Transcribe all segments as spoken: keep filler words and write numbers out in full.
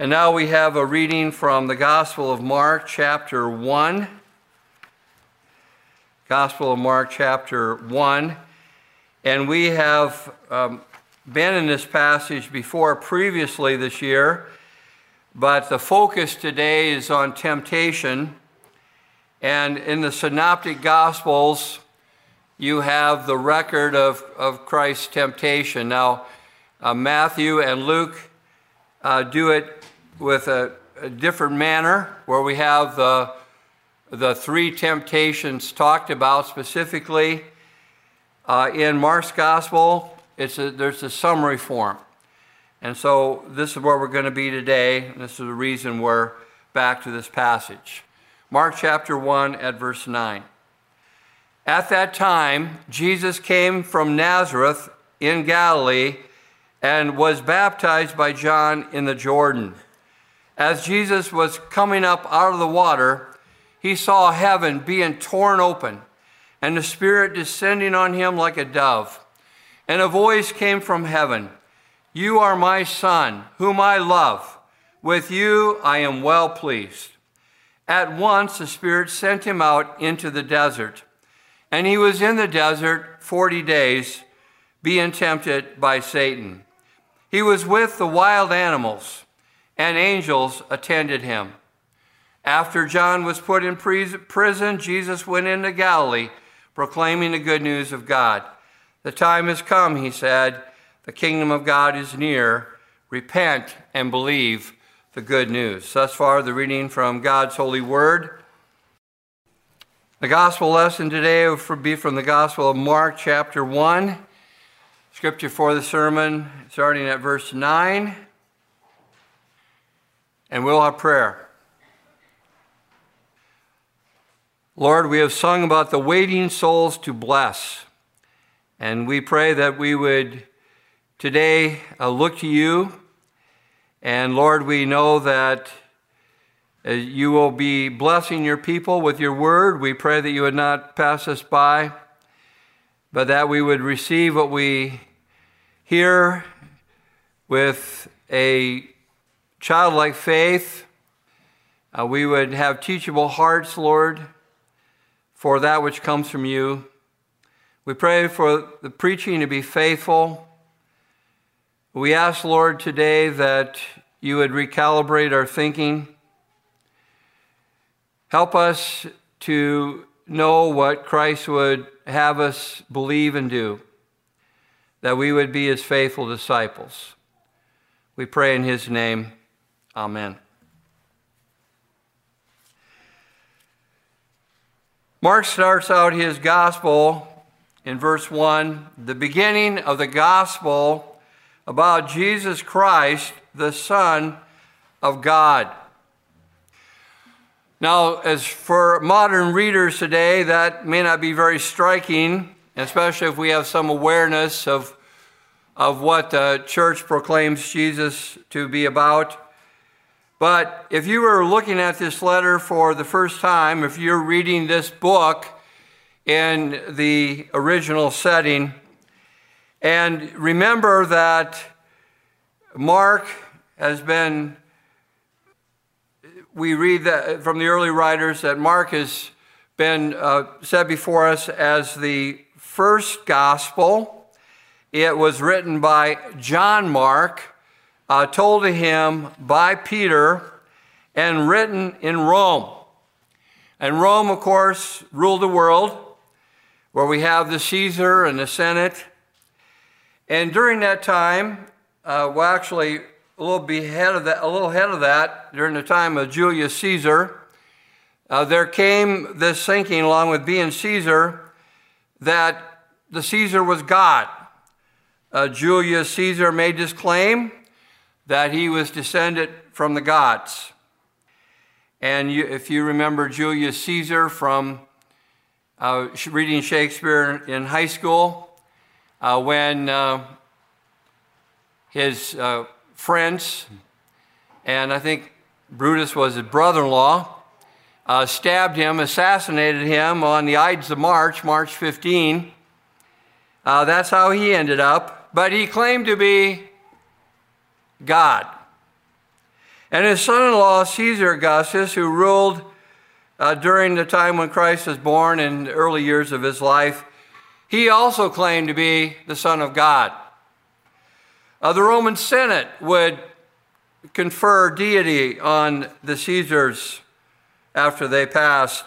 And now we have a reading from the Gospel of Mark, chapter one. Gospel of Mark, chapter one. And we have um, been in this passage before previously this year, but the focus today is on temptation. And in the Synoptic Gospels, you have the record of, of Christ's temptation. Now, uh, Matthew and Luke uh, do it with a, a different manner, where we have the, the three temptations talked about specifically. Uh, in Mark's gospel, it's a, there's a summary form. And so this is where we're going to be today, and this is the reason we're back to this passage. Mark chapter one at verse nine. At that time, Jesus came from Nazareth in Galilee and was baptized by John in the Jordan. As Jesus was coming up out of the water, he saw heaven being torn open, and the Spirit descending on him like a dove. And a voice came from heaven, "You are my Son, whom I love. With you I am well pleased." At once the Spirit sent him out into the desert, and he was in the desert forty days, being tempted by Satan. He was with the wild animals, and angels attended him. After John was put in prison, Jesus went into Galilee, proclaiming the good news of God. "The time has come," he said. "The kingdom of God is near. Repent and believe the good news." Thus far, the reading from God's holy word. The gospel lesson today will be from the Gospel of Mark, chapter one. Scripture for the sermon, starting at verse nine. And we'll have prayer. Lord, we have sung about the waiting souls to bless, and we pray that we would today uh, look to you. And Lord, we know that uh, you will be blessing your people with your word. We pray that you would not pass us by, but that we would receive what we hear with a childlike faith. Uh, we would have teachable hearts, Lord, for that which comes from you. We pray for the preaching to be faithful. We ask, Lord, today that you would recalibrate our thinking. Help us to know what Christ would have us believe and do, that we would be his faithful disciples. We pray in his name. Amen. Mark starts out his gospel in verse one, the beginning of the gospel about Jesus Christ, the Son of God. Now, as for modern readers today, that may not be very striking, especially if we have some awareness of, of what the church proclaims Jesus to be about. But if you were looking at this letter for the first time, if you're reading this book in the original setting, and remember that Mark has been, we read that from the early writers that Mark has been uh, set before us as the first gospel. It was written by John Mark, Uh, told to him by Peter and written in Rome. And Rome, of course, ruled the world, where we have the Caesar and the Senate. And during that time, uh, well, actually, a little ahead of that, a little ahead of that, during the time of Julius Caesar, uh, there came this thinking, along with being Caesar, that the Caesar was God. Uh, Julius Caesar made this claim that he was descended from the gods. And you, if you remember Julius Caesar from uh, reading Shakespeare in high school, uh, when uh, his uh, friends, and I think Brutus was his brother-in-law, uh, stabbed him, assassinated him on the Ides of March, March fifteenth. Uh, that's how he ended up. But he claimed to be God. And his son-in-law, Caesar Augustus, who ruled uh, during the time when Christ was born and the early years of his life, he also claimed to be the Son of God. Uh, the Roman Senate would confer deity on the Caesars after they passed.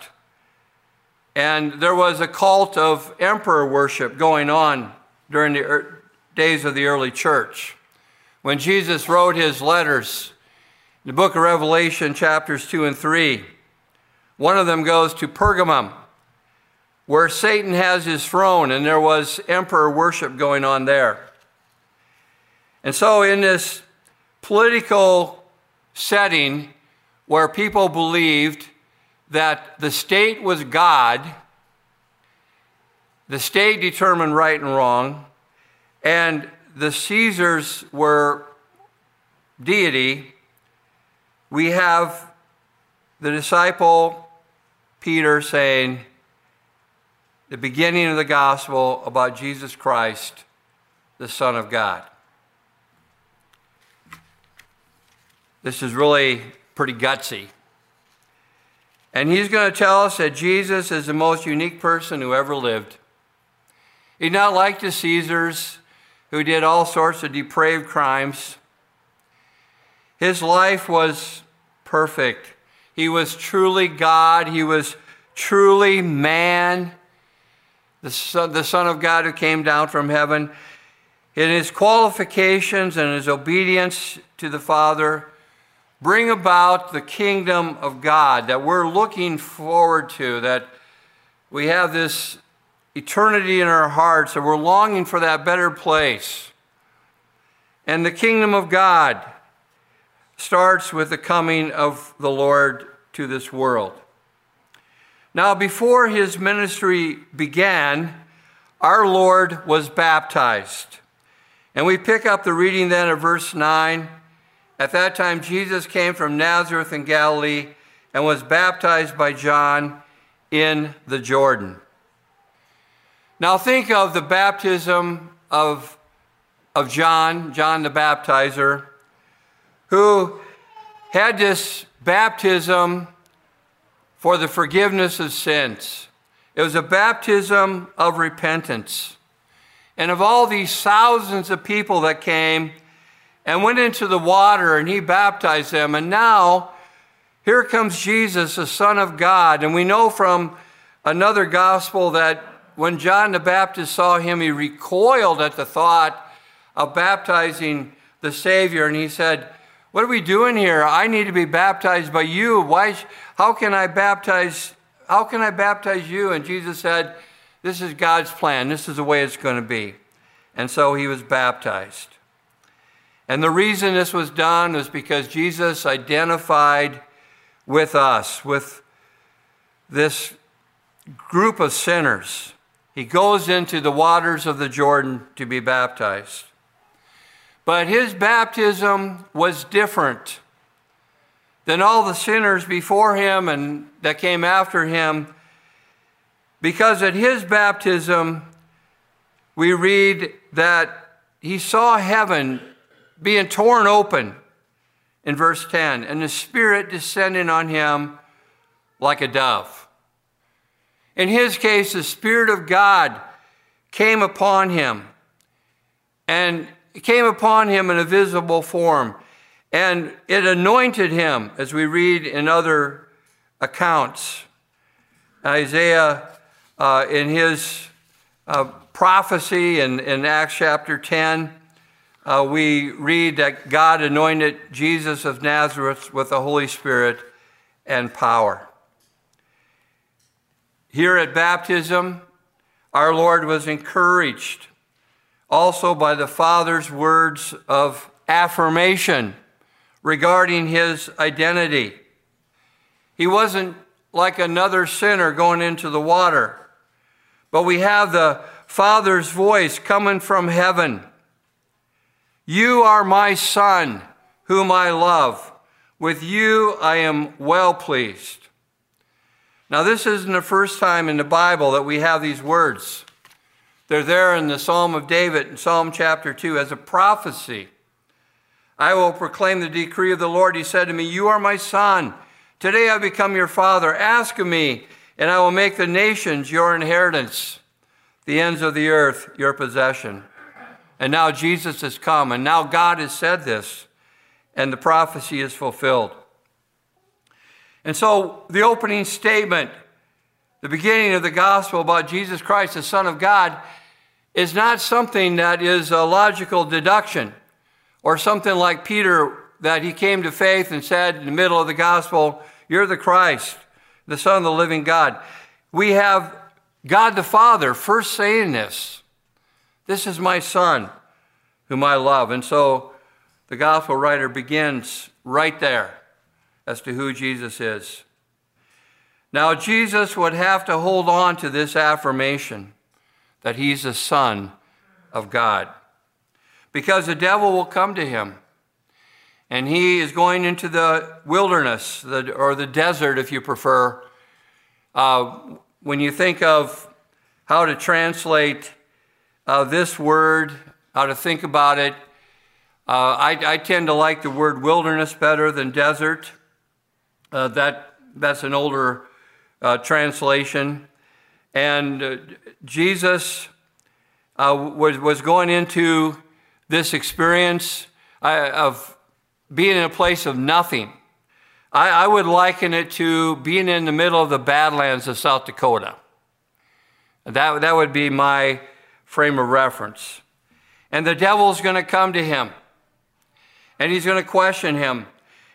And there was a cult of emperor worship going on during the er- days of the early church. When Jesus wrote his letters, the book of Revelation, chapters two and three, one of them goes to Pergamum, where Satan has his throne, and there was emperor worship going on there. And so in this political setting where people believed that the state was God, the state determined right and wrong, and the Caesars were deity, we have the disciple Peter saying, the beginning of the gospel about Jesus Christ, the Son of God. This is really pretty gutsy. And he's going to tell us that Jesus is the most unique person who ever lived. He's not like the Caesars, who did all sorts of depraved crimes. His life was perfect. He was truly God. He was truly man, the Son, the Son of God who came down from heaven. In his qualifications and his obedience to the Father, bring about the kingdom of God that we're looking forward to, that we have this eternity in our hearts, and we're longing for that better place. And the kingdom of God starts with the coming of the Lord to this world. Now, before his ministry began, our Lord was baptized. And we pick up the reading then of verse nine. At that time, Jesus came from Nazareth in Galilee and was baptized by John in the Jordan. Now think of the baptism of, of John, John the Baptizer, who had this baptism for the forgiveness of sins. It was a baptism of repentance. And of all these thousands of people that came, and went into the water, and he baptized them. And now, here comes Jesus, the Son of God. And we know from another gospel that when John the Baptist saw him, he recoiled at the thought of baptizing the Savior. And he said, what are we doing here? I need to be baptized by you. Why? How can I baptize? How can I baptize you? And Jesus said, this is God's plan. This is the way it's going to be. And so he was baptized. And the reason this was done is because Jesus identified with us, with this group of sinners. He goes into the waters of the Jordan to be baptized. But his baptism was different than all the sinners before him and that came after him, because at his baptism, we read that he saw heaven being torn open in verse ten, and the Spirit descending on him like a dove. In his case, the Spirit of God came upon him, and came upon him in a visible form, and it anointed him, as we read in other accounts. Isaiah, uh, in his uh, prophecy in, in Acts chapter ten, Uh, we read that God anointed Jesus of Nazareth with the Holy Spirit and power. Here at baptism, our Lord was encouraged also by the Father's words of affirmation regarding his identity. He wasn't like another sinner going into the water, but we have the Father's voice coming from heaven. You are my Son, whom I love. With you I am well pleased. Now, this isn't the first time in the Bible that we have these words. They're there in the Psalm of David, in Psalm chapter two, as a prophecy. I will proclaim the decree of the Lord. He said to me, you are my son. Today I become your father. Ask of me, and I will make the nations your inheritance, the ends of the earth your possession. And now Jesus has come, and now God has said this, and the prophecy is fulfilled. And so the opening statement, the beginning of the gospel about Jesus Christ, the Son of God, is not something that is a logical deduction or something like Peter, that he came to faith and said in the middle of the gospel, you're the Christ, the Son of the living God. We have God the Father first saying this. This is my Son whom I love. And so the gospel writer begins right there as to who Jesus is. Now, Jesus would have to hold on to this affirmation that he's the Son of God, because the devil will come to him, and he is going into the wilderness, the, or the desert, if you prefer. Uh, when you think of how to translate uh, this word, how to think about it, uh, I, I tend to like the word wilderness better than desert. Uh, that that's an older uh, translation. And uh, Jesus uh, was, was going into this experience of being in a place of nothing. I, I would liken it to being in the middle of the Badlands of South Dakota. That, that would be my frame of reference. And the devil's going to come to him, and he's going to question him.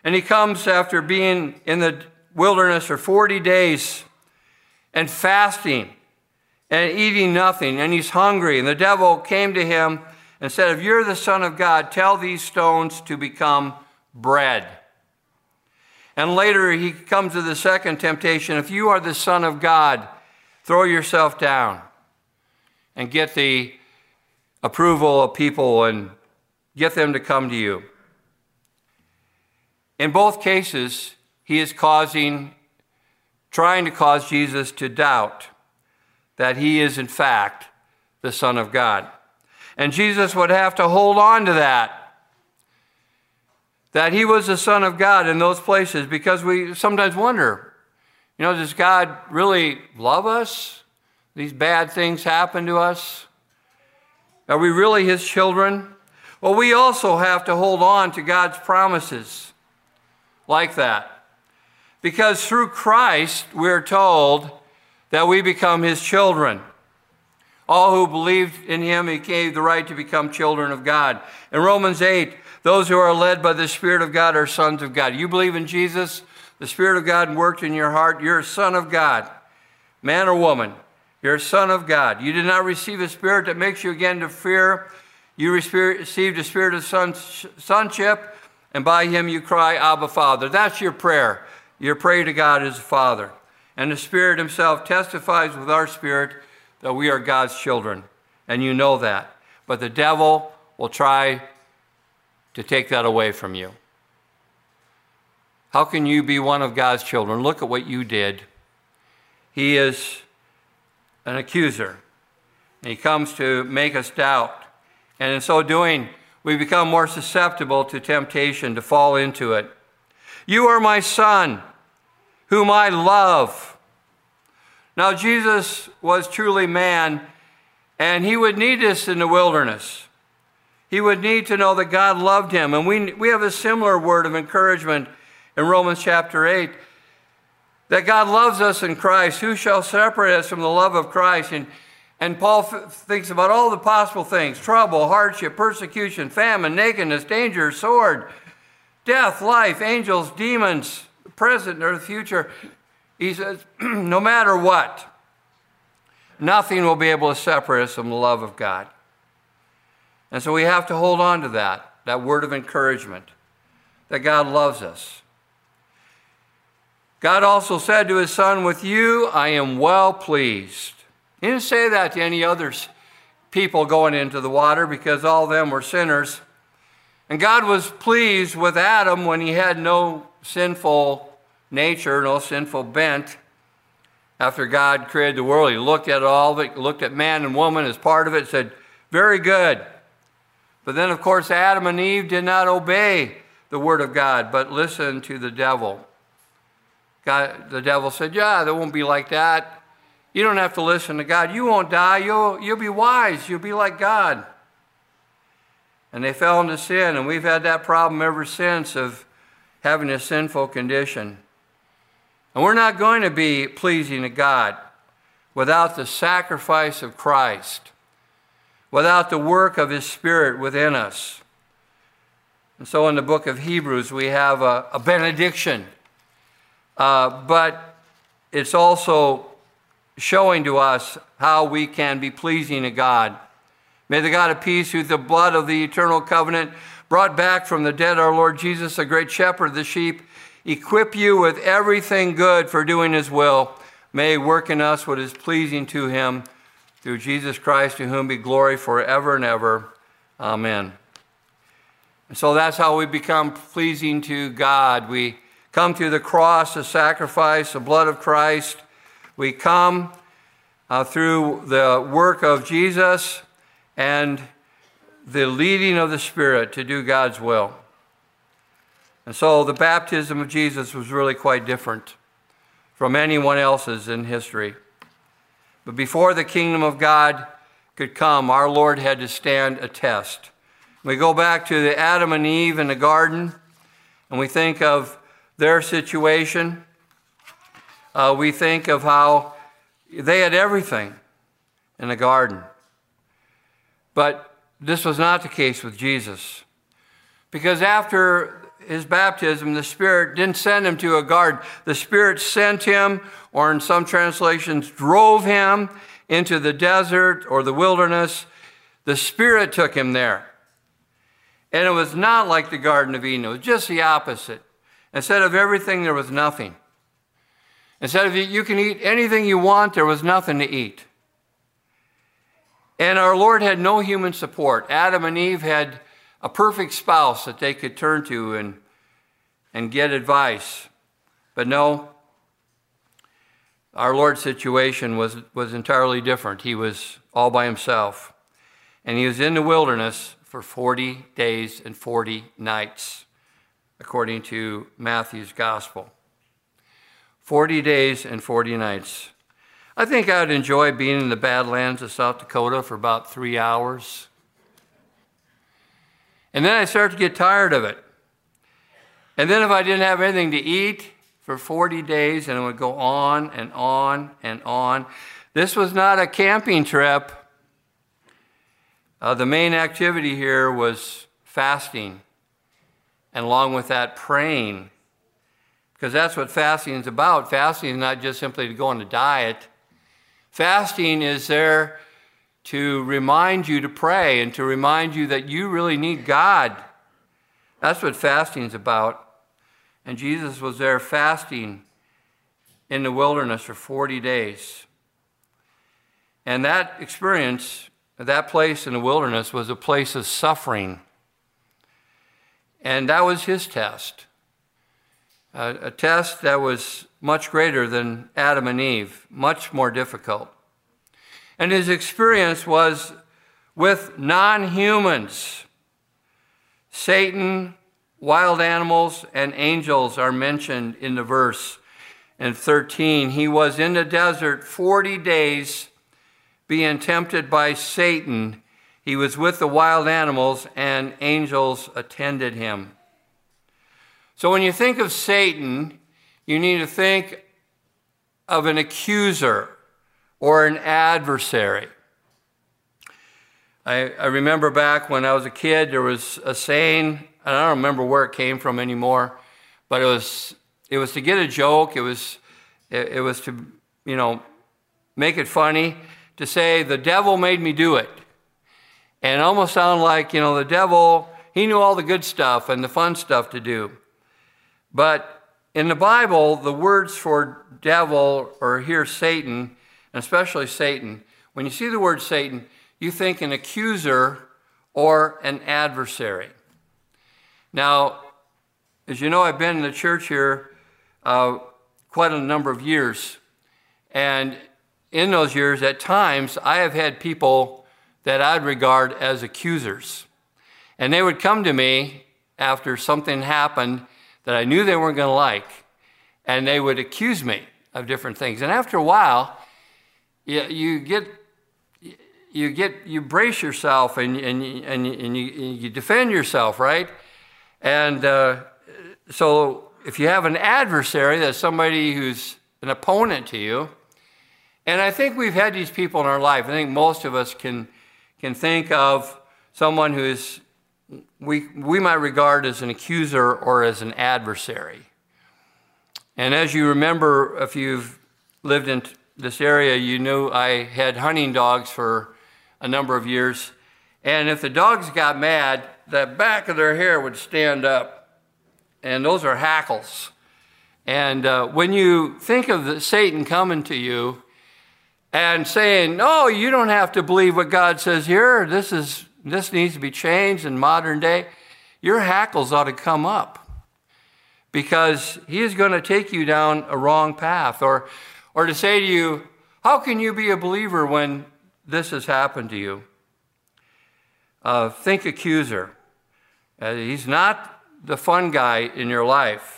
And he comes after being in the wilderness for forty days and fasting and eating nothing, and he's hungry. And the devil came to him and said, if you're the Son of God, tell these stones to become bread. And later he comes to the second temptation. If you are the Son of God, throw yourself down and get the approval of people and get them to come to you. In both cases, he is causing, trying to cause Jesus to doubt that he is in fact the Son of God. And Jesus would have to hold on to that, that he was the Son of God in those places, because we sometimes wonder, you know, does God really love us? These bad things happen to us? Are we really his children? Well, we also have to hold on to God's promises like that, because through Christ, we're told that we become his children. All who believed in him, he gave the right to become children of God. In Romans eight, those who are led by the Spirit of God are sons of God. You believe in Jesus, the Spirit of God worked in your heart, you're a son of God. Man or woman, you're a son of God. You did not receive a spirit that makes you again to fear. You received a spirit of sonship, and by him you cry, Abba, Father. That's your prayer. Your prayer to God is Father. And the Spirit himself testifies with our spirit that we are God's children, and you know that. But the devil will try to take that away from you. How can you be one of God's children? Look at what you did. He is an accuser, and he comes to make us doubt. And in so doing, we become more susceptible to temptation to fall into it. You are my son, whom I love. Now, Jesus was truly man, and he would need this in the wilderness. He would need to know that God loved him. And we, we have a similar word of encouragement in Romans chapter eight, that God loves us in Christ. Who shall separate us from the love of Christ? And, and Paul f- thinks about all the possible things, trouble, hardship, persecution, famine, nakedness, danger, sword, death, life, angels, demons, the present or the future. He says, no matter what, nothing will be able to separate us from the love of God. And so we have to hold on to that, that word of encouragement, that God loves us. God also said to his son, with you, I am well pleased. He didn't say that to any other people going into the water, because all of them were sinners. And God was pleased with Adam when he had no sinful nature, no sinful bent. After God created the world, he looked at all of it, looked at man and woman as part of it, said, very good. But then, of course, Adam and Eve did not obey the word of God, but listened to the devil. God, the devil said, yeah, that won't be like that. You don't have to listen to God. You won't die. You'll, you'll be wise. You'll be like God. And they fell into sin, and we've had that problem ever since of having a sinful condition. And we're not going to be pleasing to God without the sacrifice of Christ, without the work of his Spirit within us. And so in the book of Hebrews, we have a, a benediction, uh, but it's also showing to us how we can be pleasing to God. May the God of peace, who through the blood of the eternal covenant brought back from the dead our Lord Jesus, the great shepherd of the sheep, equip you with everything good for doing his will. May he work in us what is pleasing to him, through Jesus Christ, to whom be glory forever and ever. Amen. And so that's how we become pleasing to God. We come through the cross, the sacrifice, the blood of Christ. We come uh, through the work of Jesus and the leading of the Spirit to do God's will. And so the baptism of Jesus was really quite different from anyone else's in history. But before the kingdom of God could come, our Lord had to stand a test. We go back to the Adam and Eve in the garden, and we think of their situation. Uh, we think of how they had everything in the garden. But this was not the case with Jesus, because after his baptism, the Spirit didn't send him to a garden. The Spirit sent him, or in some translations, drove him into the desert or the wilderness. The Spirit took him there. And it was not like the Garden of Eden. It was just the opposite. Instead of everything, there was nothing. Instead of you can eat anything you want, there was nothing to eat. And our Lord had no human support. Adam and Eve had a perfect spouse that they could turn to and, and get advice. But no, our Lord's situation was, was entirely different. He was all by himself. And he was in the wilderness for forty days and forty nights, according to Matthew's Gospel. forty days and forty nights. I think I'd enjoy being in the Badlands of South Dakota for about three hours. And then I start to get tired of it. And then if I didn't have anything to eat for forty days, and it would go on and on and on. This was not a camping trip. Uh, the main activity here was fasting, and along with that, praying, because that's what fasting is about. Fasting is not just simply to go on a diet. Fasting is there to remind you to pray and to remind you that you really need God. That's what fasting is about. And Jesus was there fasting in the wilderness for forty days. And that experience, that place in the wilderness, was a place of suffering. And that was his test, uh, a test that was much greater than Adam and Eve, much more difficult. And his experience was with non-humans. Satan, wild animals, and angels are mentioned in the verse. In thirteen, he was in the desert forty days, being tempted by Satan. He was with the wild animals, and angels attended him. So when you think of Satan, you need to think of an accuser or an adversary. I, I remember back when I was a kid, there was a saying, and I don't remember where it came from anymore, but it was it was to get a joke. It was it, it was to, you know, make it funny, to say, the devil made me do it. And it almost sound like, you know, the devil, he knew all the good stuff and the fun stuff to do. But in the Bible, the words for devil, or here Satan, and especially Satan, when you see the word Satan, you think an accuser or an adversary. Now, as you know, I've been in the church here uh, quite a number of years, and in those years, at times, I have had people that I'd regard as accusers. And they would come to me after something happened that I knew they weren't going to like, and they would accuse me of different things. And after a while, you, you get, you get, you brace yourself and and and, and you, you defend yourself, right? And uh, so, if you have an adversary, that's somebody who's an opponent to you. And I think we've had these people in our life. I think most of us can can think of someone who is we we might regard as an accuser or as an adversary. And as you remember, if you've lived in this area, you knew I had hunting dogs for a number of years. And if the dogs got mad, the back of their hair would stand up. And those are hackles. And uh, when you think of the Satan coming to you and saying, "No, you don't have to believe what God says here. This is this needs to be changed in modern day," your hackles ought to come up, because he is going to take you down a wrong path. Or or to say to you, how can you be a believer when this has happened to you? Uh, think accuser. Uh, he's not the fun guy in your life.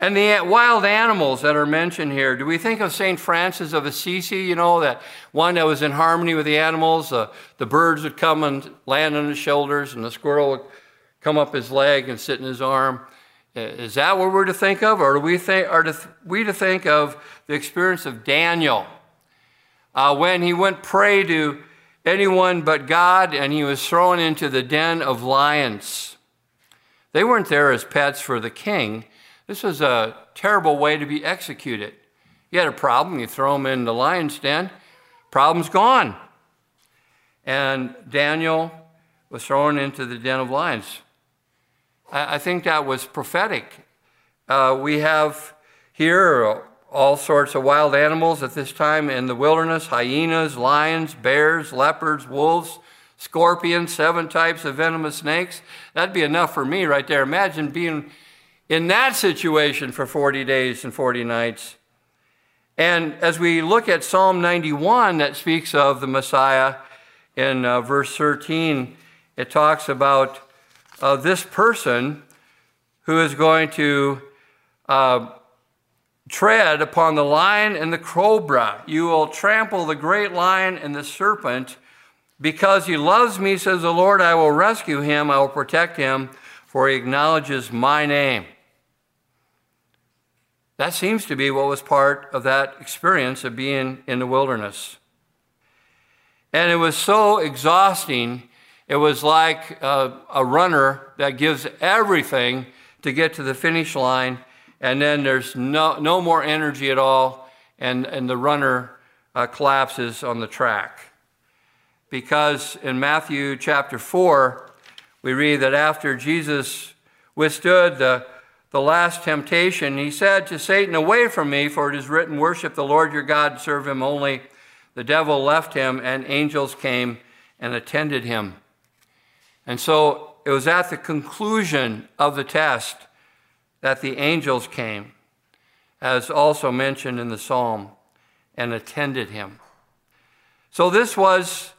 And the wild animals that are mentioned here, do we think of Saint Francis of Assisi, you know, that one that was in harmony with the animals? Uh, the birds would come and land on his shoulders, and the squirrel would come up his leg and sit in his arm. Is that what we're to think of? Or are we, think, are we to think of the experience of Daniel uh, when he went prey to anyone but God and he was thrown into the den of lions? They weren't there as pets for the king. This was a terrible way to be executed. You had a problem, you throw him in the lion's den, problem's gone. And Daniel was thrown into the den of lions. I think that was prophetic. Uh, we have here all sorts of wild animals at this time in the wilderness: hyenas, lions, bears, leopards, wolves, scorpions, seven types of venomous snakes. That'd be enough for me right there. Imagine being in that situation for forty days and forty nights. And as we look at Psalm ninety-one, that speaks of the Messiah in uh, verse thirteen, it talks about Uh, this person who is going to uh, tread upon the lion and the cobra. You will trample the great lion and the serpent. Because he loves me, says the Lord, I will rescue him, I will protect him, for he acknowledges my name. That seems to be what was part of that experience of being in the wilderness. And it was so exhausting. It was like uh, a runner that gives everything to get to the finish line, and then there's no no more energy at all, and, and the runner uh, collapses on the track. Because in Matthew chapter four, we read that after Jesus withstood the, the last temptation, he said to Satan, "Away from me, for it is written, worship the Lord your God and serve him only." The devil left him, and angels came and attended him. And so it was at the conclusion of the test that the angels came, as also mentioned in the psalm, and attended him. So this was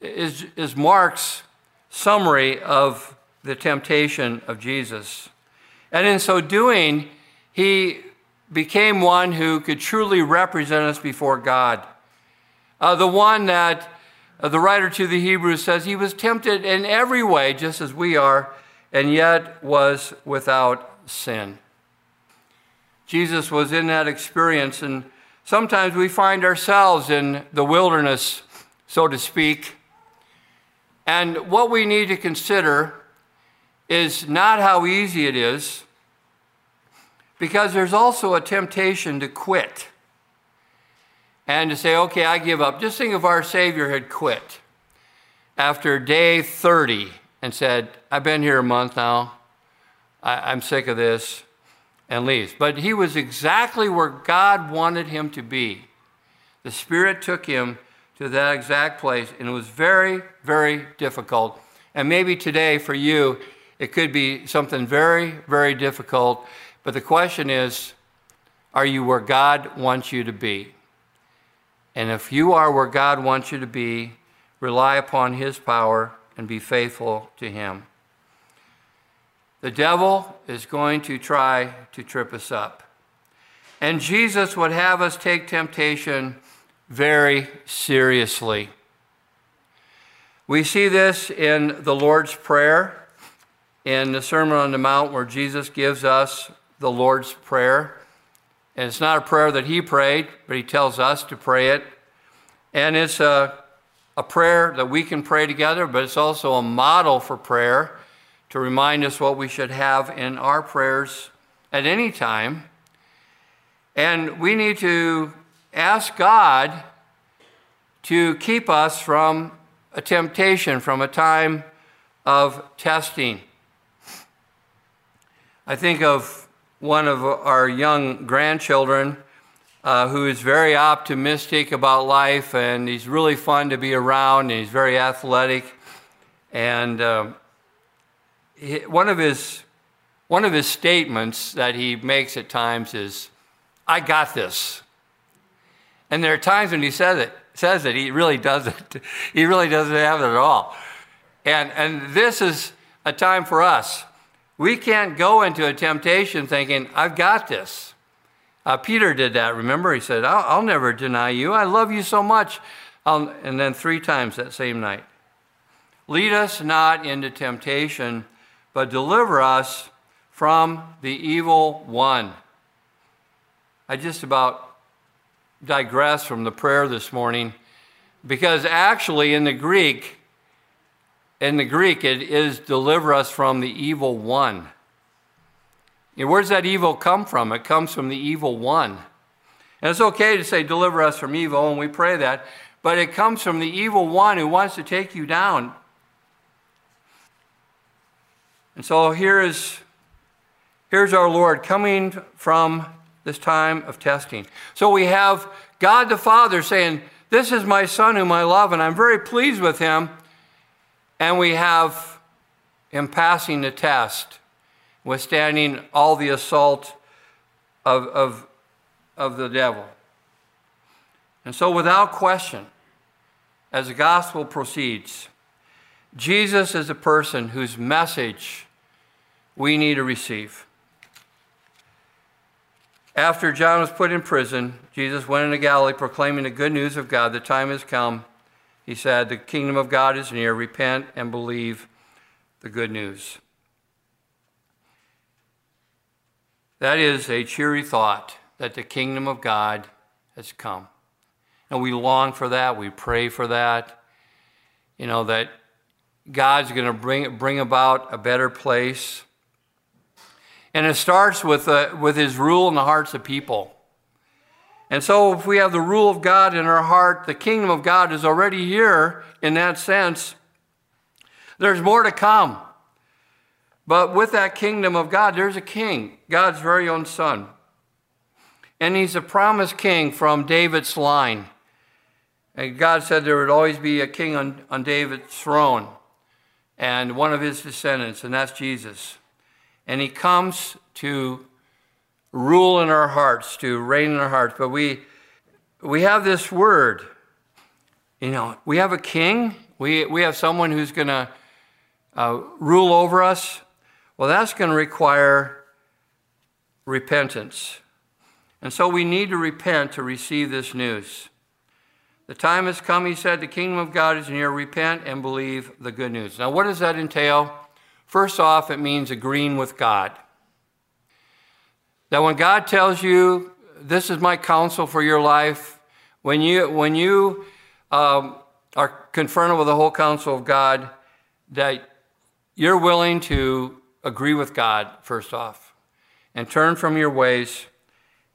is, is Mark's summary of the temptation of Jesus. And in so doing, he became one who could truly represent us before God. Uh, the one that the writer to the Hebrews says he was tempted in every way, just as we are, and yet was without sin. Jesus was in that experience, and sometimes we find ourselves in the wilderness, so to speak. And what we need to consider is not how easy it is, because there's also a temptation to quit and to say, okay, I give up. Just think if our Savior had quit after day thirty and said, I've been here a month now, I, I'm sick of this, and leaves. But he was exactly where God wanted him to be. The Spirit took him to that exact place, and it was very, very difficult. And maybe today for you, it could be something very, very difficult. But the question is, are you where God wants you to be? And if you are where God wants you to be, rely upon his power and be faithful to him. The devil is going to try to trip us up. And Jesus would have us take temptation very seriously. We see this in the Lord's Prayer, in the Sermon on the Mount, where Jesus gives us the Lord's Prayer. And it's not a prayer that he prayed, but he tells us to pray it. And it's a, a prayer that we can pray together, but it's also a model for prayer to remind us what we should have in our prayers at any time. And we need to ask God to keep us from a temptation, from a time of testing. I think of one of our young grandchildren uh, who is very optimistic about life, and he's really fun to be around, and he's very athletic. And um, he, one of his one of his statements that he makes at times is, "I got this." And there are times when he says it, says it, he really doesn't. He really doesn't have it at all. And and this is a time for us. We can't go into a temptation thinking, "I've got this." Uh, Peter did that, remember? He said, I'll, I'll never deny you. I love you so much. I'll, and then three times that same night. Lead us not into temptation, but deliver us from the evil one. I just about digress from the prayer this morning, because actually in the Greek, in the Greek it is deliver us from the evil one. And where does that evil come from? It comes from the evil one. And it's okay to say deliver us from evil, and we pray that, but it comes from the evil one who wants to take you down. And so here is, here's our Lord coming from this time of testing. So we have God the Father saying, "This is my Son whom I love, and I'm very pleased with him." And we have him passing the test, withstanding all the assault of, of, of the devil. And so without question, as the gospel proceeds, Jesus is a person whose message we need to receive. After John was put in prison, Jesus went into Galilee proclaiming the good news of God. The time has come, he said. The kingdom of God is near. Repent and believe the good news. That is a cheery thought, that the kingdom of God has come. And we long for that. We pray for that. You know, that God's going to bring, bring about a better place. And it starts with, uh, with his rule in the hearts of people. And so if we have the rule of God in our heart, the kingdom of God is already here in that sense. There's more to come. But with that kingdom of God, there's a king, God's very own Son. And he's a promised king from David's line. And God said there would always be a king on, on David's throne, and one of his descendants, and that's Jesus. And he comes to rule in our hearts, to reign in our hearts. But we we have this word. You know, we have a king. We, we have someone who's going to uh, rule over us. Well, that's going to require repentance. And so we need to repent to receive this news. The time has come, he said, the kingdom of God is near. Repent and believe the good news. Now, what does that entail? First off, it means agreeing with God. That when God tells you, this is my counsel for your life, when you when you um, are confronted with the whole counsel of God, that you're willing to agree with God, first off, and turn from your ways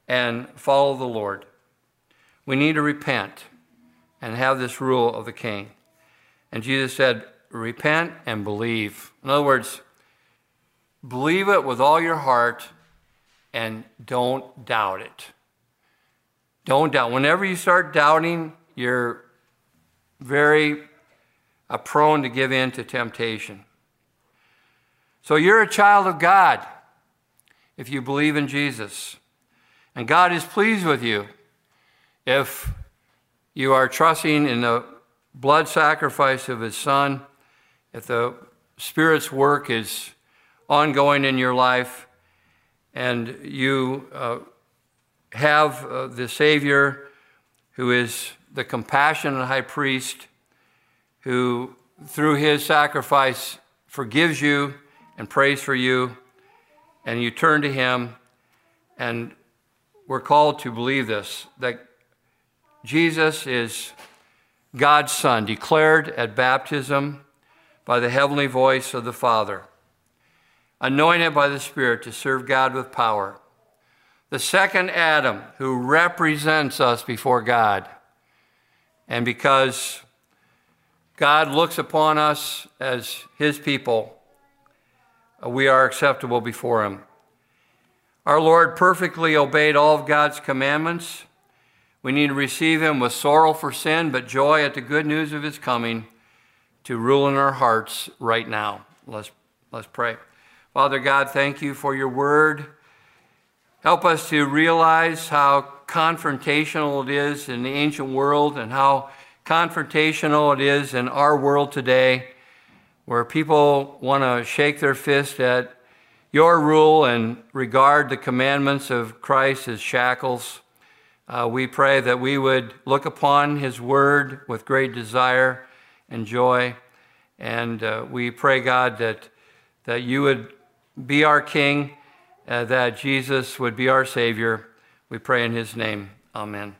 and follow the Lord. We need to repent and have this rule of the king. And Jesus said, repent and believe. In other words, believe it with all your heart and don't doubt it. Don't doubt. Whenever you start doubting, you're very uh, prone to give in to temptation. So you're a child of God if you believe in Jesus. And God is pleased with you if you are trusting in the blood sacrifice of his Son that the Spirit's work is ongoing in your life, and you uh, have uh, the Savior who is the compassionate high priest, who through his sacrifice forgives you and prays for you, and you turn to him. And we're called to believe this, that Jesus is God's Son, declared at baptism by the heavenly voice of the Father, anointed by the Spirit to serve God with power. The second Adam who represents us before God. And because God looks upon us as his people, we are acceptable before him. Our Lord perfectly obeyed all of God's commandments. We need to receive him with sorrow for sin, but joy at the good news of his coming to rule in our hearts right now. Let's, let's pray. Father God, thank you for your word. Help us to realize how confrontational it is in the ancient world and how confrontational it is in our world today, where people want to shake their fist at your rule and regard the commandments of Christ as shackles. Uh, we pray that we would look upon his word with great desire and joy. And uh, we pray, God, that, that you would be our King, uh, that Jesus would be our Savior. We pray in his name. Amen.